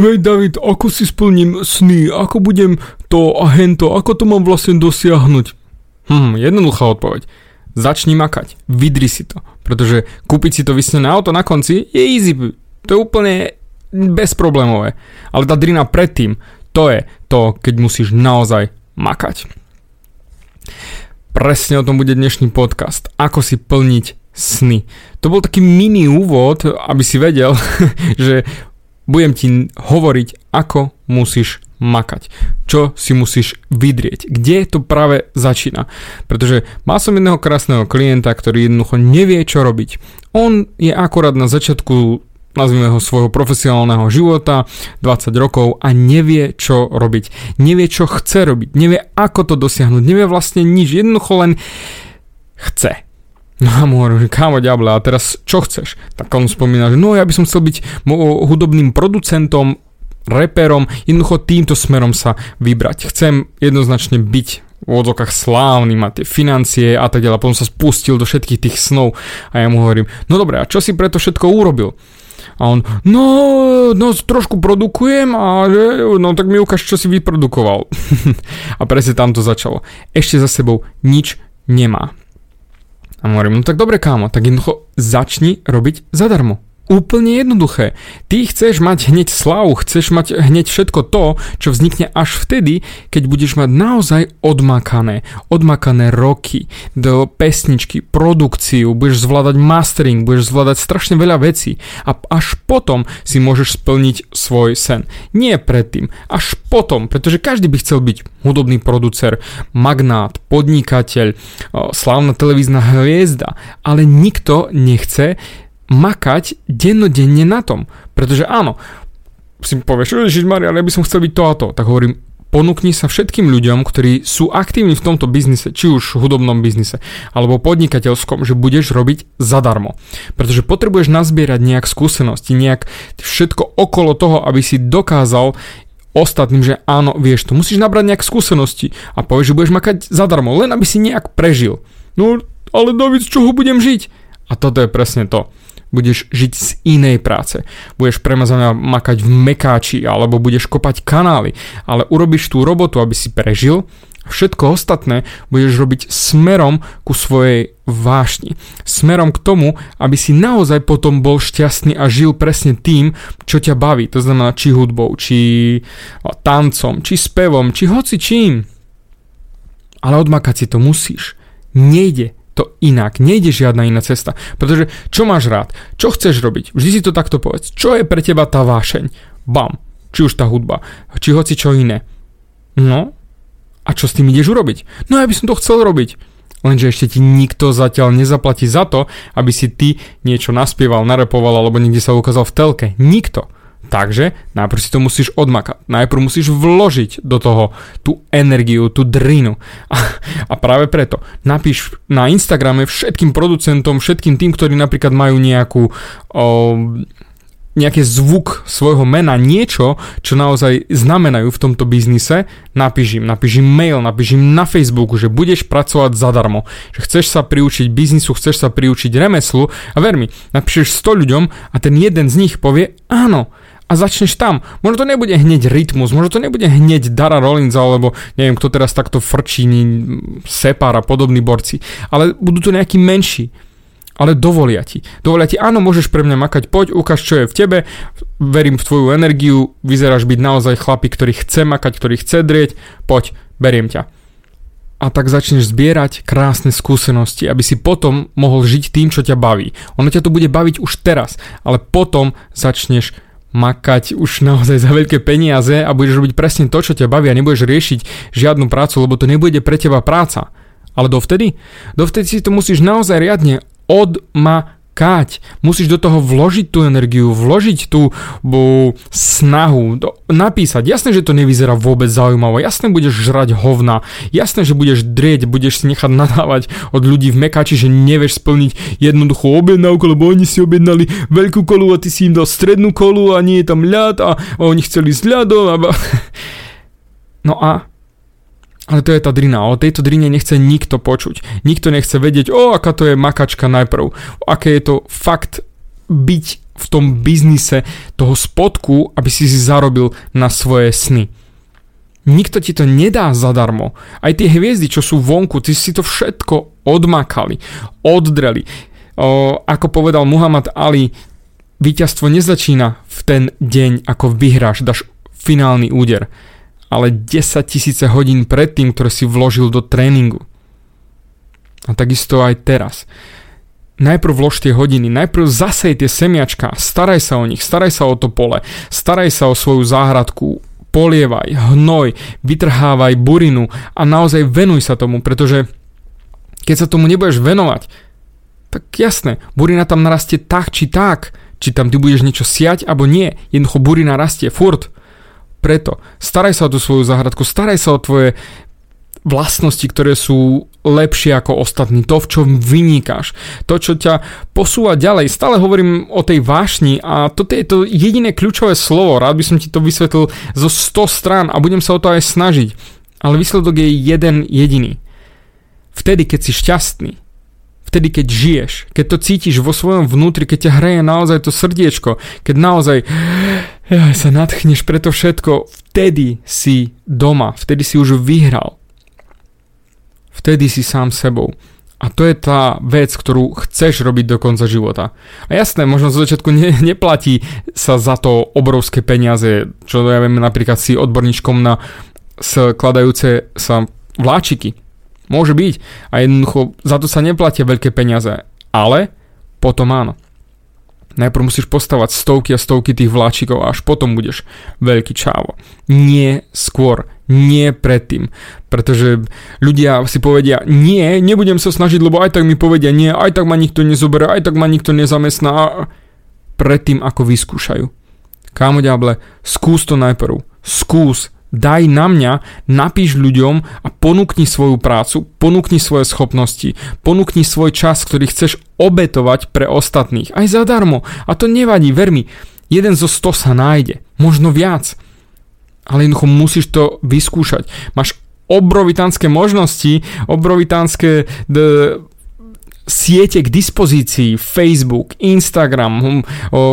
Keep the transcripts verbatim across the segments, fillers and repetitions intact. Hej David, ako si splním sny, ako budem to a hento, ako to mám vlastne dosiahnuť? Hm, jednoduchá odpoveď. Začni makať, vydri si to, pretože kúpiť si to vysnené auto na konci je easy, to je úplne bezproblémové. Ale tá drina predtým, to je to, keď musíš naozaj makať. Presne o tom bude dnešný podcast, ako si plniť sny. To bol taký mini úvod, aby si vedel, že budem ti hovoriť, ako musíš makať, čo si musíš vydrieť, kde to práve začína. Pretože mal som jedného krásneho klienta, ktorý jednoducho nevie, čo robiť. On je akorát na začiatku, nazvime ho, svojho profesionálneho života, dvadsať rokov, a nevie, čo robiť. Nevie, čo chce robiť, nevie, ako to dosiahnuť, nevie vlastne nič, jednoducho len chce. No a mu hovorím, že kámo ďable, a teraz čo chceš? Tak on spomína, že no ja by som chcel byť hudobným producentom, reperom, jednoducho týmto smerom sa vybrať. Chcem jednoznačne byť v odzokách slávny, mať tie financie a tak ďalej. Potom sa spustil do všetkých tých snov a ja mu hovorím, no dobre, a čo si pre to všetko urobil? A on, no, no trošku produkujem a no tak mi ukáž, čo si vyprodukoval. A presne tam to začalo. Ešte za sebou nič nemá. A hovorím, no tak dobre kámo, tak jednoducho začni robiť zadarmo. Úplne jednoduché. Ty chceš mať hneď slávu, chceš mať hneď všetko to, čo vznikne až vtedy, keď budeš mať naozaj odmakané, odmakané roky, do pesničky, produkciu, budeš zvládať mastering, budeš zvládať strašne veľa vecí a až potom si môžeš splniť svoj sen. Nie predtým, až potom, pretože každý by chcel byť hudobný producer, magnát, podnikateľ, slávna televízna hviezda, ale nikto nechce makať dennodenne na tom. Pretože áno, si povieš, Ježišmar, ale ja by som chcel byť to a to. Tak hovorím, ponúkni sa všetkým ľuďom, ktorí sú aktívni v tomto biznise, či už v hudobnom biznise, alebo podnikateľskom, že budeš robiť zadarmo. Pretože potrebuješ nazbierať nejak skúsenosti, nejak všetko okolo toho, aby si dokázal ostatným, že áno, vieš to. Musíš nabrať nejak skúsenosti a povieš, že budeš makať zadarmo, len aby si nejak prežil. No, ale David, z čoho budem žiť? A toto je presne to. Budeš žiť z inej práce. Budeš premazaná makať v mekáči alebo budeš kopať kanály, ale urobíš tú robotu, aby si prežil. Všetko ostatné budeš robiť smerom ku svojej vášni. Smerom k tomu, aby si naozaj potom bol šťastný a žil presne tým, čo ťa baví. To znamená či hudbou, či tancom, či spevom, či hoci čím. Ale odmakať si to musíš. Nejde to inak, nejde žiadna iná cesta. Pretože čo máš rád, čo chceš robiť, vždy si to takto povedz, čo je pre teba tá vášeň, bam, či už tá hudba, či hoci čo iné. No, a čo s tým ideš urobiť? No ja by som to chcel robiť. Lenže ešte ti nikto zatiaľ nezaplatí za to, aby si ty niečo naspieval, narepoval alebo niekde sa ukázal v telke. Nikto. Takže najprv si to musíš odmakať, najprv musíš vložiť do toho tú energiu, tú drinu a, a práve preto napíš na Instagrame všetkým producentom, všetkým tým, ktorí napríklad majú nejakú, o, nejaký zvuk svojho mena, niečo, čo naozaj znamenajú v tomto biznise, napíš im, napíš im mail, napíš im na Facebooku, že budeš pracovať zadarmo, že chceš sa priučiť biznisu, chceš sa priučiť remeslu a ver mi, napíšeš sto ľuďom a ten jeden z nich povie áno. A začneš tam. Možno to nebude hneď Rytmus, možno to nebude hneď Dara Rollins alebo neviem, kto teraz takto frčí, Separ a podobní borci. Ale budú to nejakí menší. Ale dovolia ti. Dovolia ti, áno, môžeš pre mňa makať, poď, ukáž, čo je v tebe, verím v tvoju energiu, vyzeráš byť naozaj chlapík, ktorý chce makať, ktorý chce drieť, poď, beriem ťa. A tak začneš zbierať krásne skúsenosti, aby si potom mohol žiť tým, čo ťa baví. Ono ťa to bude baviť už teraz, ale potom začneš makať už naozaj za veľké peniaze a budeš robiť presne to, čo ťa baví a nebudeš riešiť žiadnu prácu, lebo to nebude pre teba práca. Ale dovtedy? Dovtedy si to musíš naozaj riadne odmakať. Musíš do toho vložiť tú energiu, vložiť tú bo, snahu, do, napísať. Jasné, že to nevyzerá vôbec zaujímavo. Jasné, budeš žrať hovna. Jasné, že budeš drieť, budeš si nechať nadávať od ľudí v mekači, že nevieš splniť jednoduchú objednávku, lebo oni si objednali veľkú kolu a ty si im dal strednú kolu a nie je tam ľad a oni chceli s ľadom. A... No a... Ale to je tá drina. O tejto drine nechce nikto počuť. Nikto nechce vedieť, o, aká to je makačka najprv. Aké je to fakt byť v v tom biznise toho spodku, aby si si zarobil na svoje sny. Nikto ti to nedá zadarmo. Aj tie hviezdy, čo sú vonku, ty si to všetko odmakali, oddreli. O, ako povedal Muhammad Ali, víťazstvo nezačína v ten deň, ako vyhráš, dáš finálny úder, ale desaťtisíc hodín predtým, ktoré si vložil do tréningu. A takisto aj teraz. Najprv vlož tie hodiny, najprv zasej tie semiačka, staraj sa o nich, staraj sa o to pole, staraj sa o svoju záhradku, polievaj, hnoj, vytrhávaj burinu a naozaj venuj sa tomu, pretože keď sa tomu nebudeš venovať, tak jasné, burina tam narastie tak či tak, či tam ty budeš niečo siať, alebo nie. Jednoducho burina rastie furt. Preto staraj sa o tú svoju záhradku, staraj sa o tvoje vlastnosti, ktoré sú lepšie ako ostatní. To, v čom vynikáš. To, čo ťa posúva ďalej. Stále hovorím o tej vášni a toto je to jediné kľúčové slovo. Rád by som ti to vysvetlil zo sto strán a budem sa o to aj snažiť. Ale výsledok je jeden jediný. Vtedy, keď si šťastný, vtedy, keď žiješ, keď to cítiš vo svojom vnútri, keď ťa hreje naozaj to srdiečko, keď naozaj sa nadchneš pre to všetko, vtedy si doma, vtedy si už vyhral. Vtedy si sám sebou. A to je tá vec, ktorú chceš robiť do konca života. A jasné, možno z začiatku ne, neplatí sa za to obrovské peniaze, čo ja viem, napríklad si odborníčkom na skladajúce sa vláčiky. Môže byť. A jednoducho za to sa neplatia veľké peniaze. Ale potom áno. Najprv musíš postavať stovky a stovky tých vláčikov a až potom budeš veľký čávo. Nie skôr. Nie predtým. Pretože ľudia si povedia, nie, nebudem sa snažiť, lebo aj tak mi povedia nie, aj tak ma nikto nezoberá, aj tak ma nikto nezamestná. Predtým ako vyskúšajú. Kámo ďable, skús to najprv. Skús. Daj na mňa, napíš ľuďom a ponúkni svoju prácu, ponúkni svoje schopnosti, ponúkni svoj čas, ktorý chceš obetovať pre ostatných. Aj zadarmo. A to nevadí, ver mi. Jeden zo sto sa nájde. Možno viac. Ale jednoducho musíš to vyskúšať. Máš obrovitánske možnosti, obrovitánske d- siete k dispozícii. Facebook, Instagram,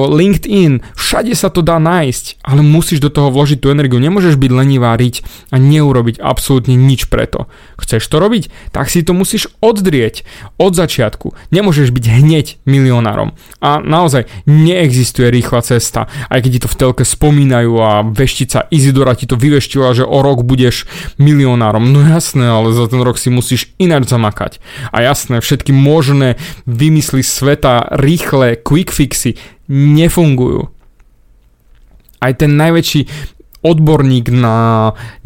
LinkedIn. Všade sa to dá nájsť, ale musíš do toho vložiť tú energiu. Nemôžeš byť lenivá riť a neurobiť absolútne nič preto. Chceš to robiť? Tak si to musíš oddrieť od začiatku. Nemôžeš byť hneď milionárom. A naozaj neexistuje rýchla cesta. Aj keď ti to v telke spomínajú a veštica Izidora ti to vyveštila, že o rok budeš milionárom. No jasné, ale za ten rok si musíš ináč zamakať. A jasné, všetky môžu možné vymysly sveta, rýchle quick fixy nefungujú. Aj ten najväčší odborník na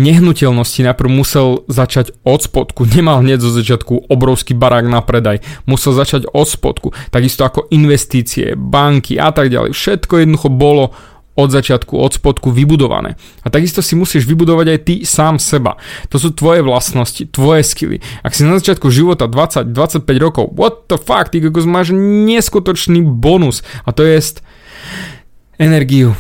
nehnuteľnosti najprv musel začať od spodku. Nemal hneď zo začiatku obrovský barák na predaj. Musel začať od spodku. Takisto ako investície, banky a tak ďalej. Všetko jednoducho bolo od začiatku, od spodku vybudované. A takisto si musíš vybudovať aj ty sám seba. To sú tvoje vlastnosti, tvoje skily. Ak si na začiatku života dvadsať dvadsaťpäť rokov, what the fuck, ty kokos, máš neskutočný bonus. A to je energiu.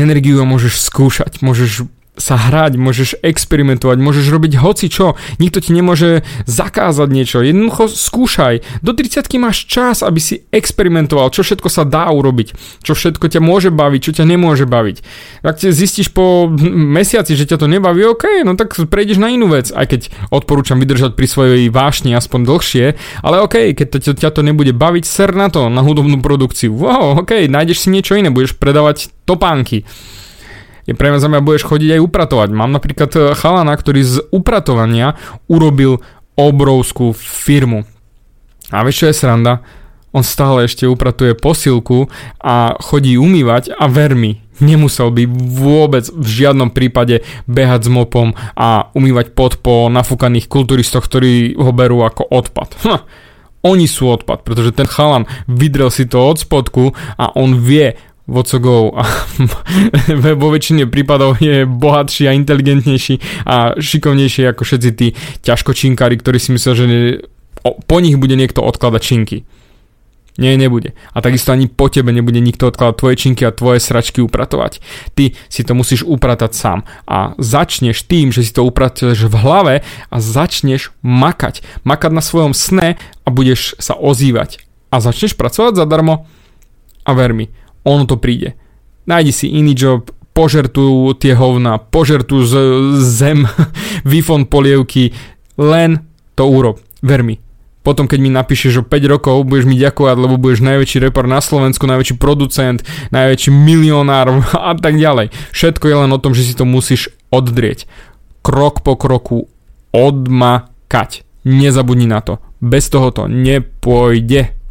Energiu môžeš skúšať, môžeš sa hrať, môžeš experimentovať, môžeš robiť hocičo, nikto ti nemôže zakázať niečo, jednoducho skúšaj. Do tridsiatky máš čas, aby si experimentoval, čo všetko sa dá urobiť, čo všetko ťa môže baviť, čo ťa nemôže baviť. Ak ti zistíš po mesiaci, že ťa to nebaví, ok, no tak prejdeš na inú vec, aj keď odporúčam vydržať pri svojej vášni aspoň dlhšie, ale ok, keď to, ťa to nebude baviť, ser na to, na hudobnú produkciu, wow, ok, nájdeš si niečo iné, budeš predávať topánky. Je pre mňa, budeš chodiť aj upratovať. Mám napríklad chalana, ktorý z upratovania urobil obrovskú firmu. A vieš, čo je sranda? On stále ešte upratuje posilku a chodí umývať a ver mi, nemusel by vôbec v žiadnom prípade behať s mopom a umývať pod po nafúkaných kulturistoch, ktorí ho berú ako odpad. Ha. Oni sú odpad, pretože ten chalan vydrel si to od spodku a on vie, what's a go a vo väčšine prípadov je bohatší a inteligentnejší a šikovnejší ako všetci tí ťažkočinkári, ktorí si myslia, že ne, o, po nich bude niekto odkladať činky. Nie, nebude. A takisto ani po tebe nebude nikto odkladať tvoje činky a tvoje sračky upratovať. Ty si to musíš upratať sám a začneš tým, že si to upratuješ v hlave a začneš makať. Makať na svojom sne a budeš sa ozývať. A začneš pracovať zadarmo a ver mi, ono to príde. Nájdi si iný job, požertujú tie hovna, požertujú z, zem, výfon polievky, len to urob, ver mi. Potom, keď mi napíšeš o päť rokov, budeš mi ďakovať, lebo budeš najväčší rapper na Slovensku, najväčší producent, najväčší milionár a tak ďalej. Všetko je len o tom, že si to musíš oddrieť. Krok po kroku odmakať. Nezabudni na to. Bez toho to nepôjde.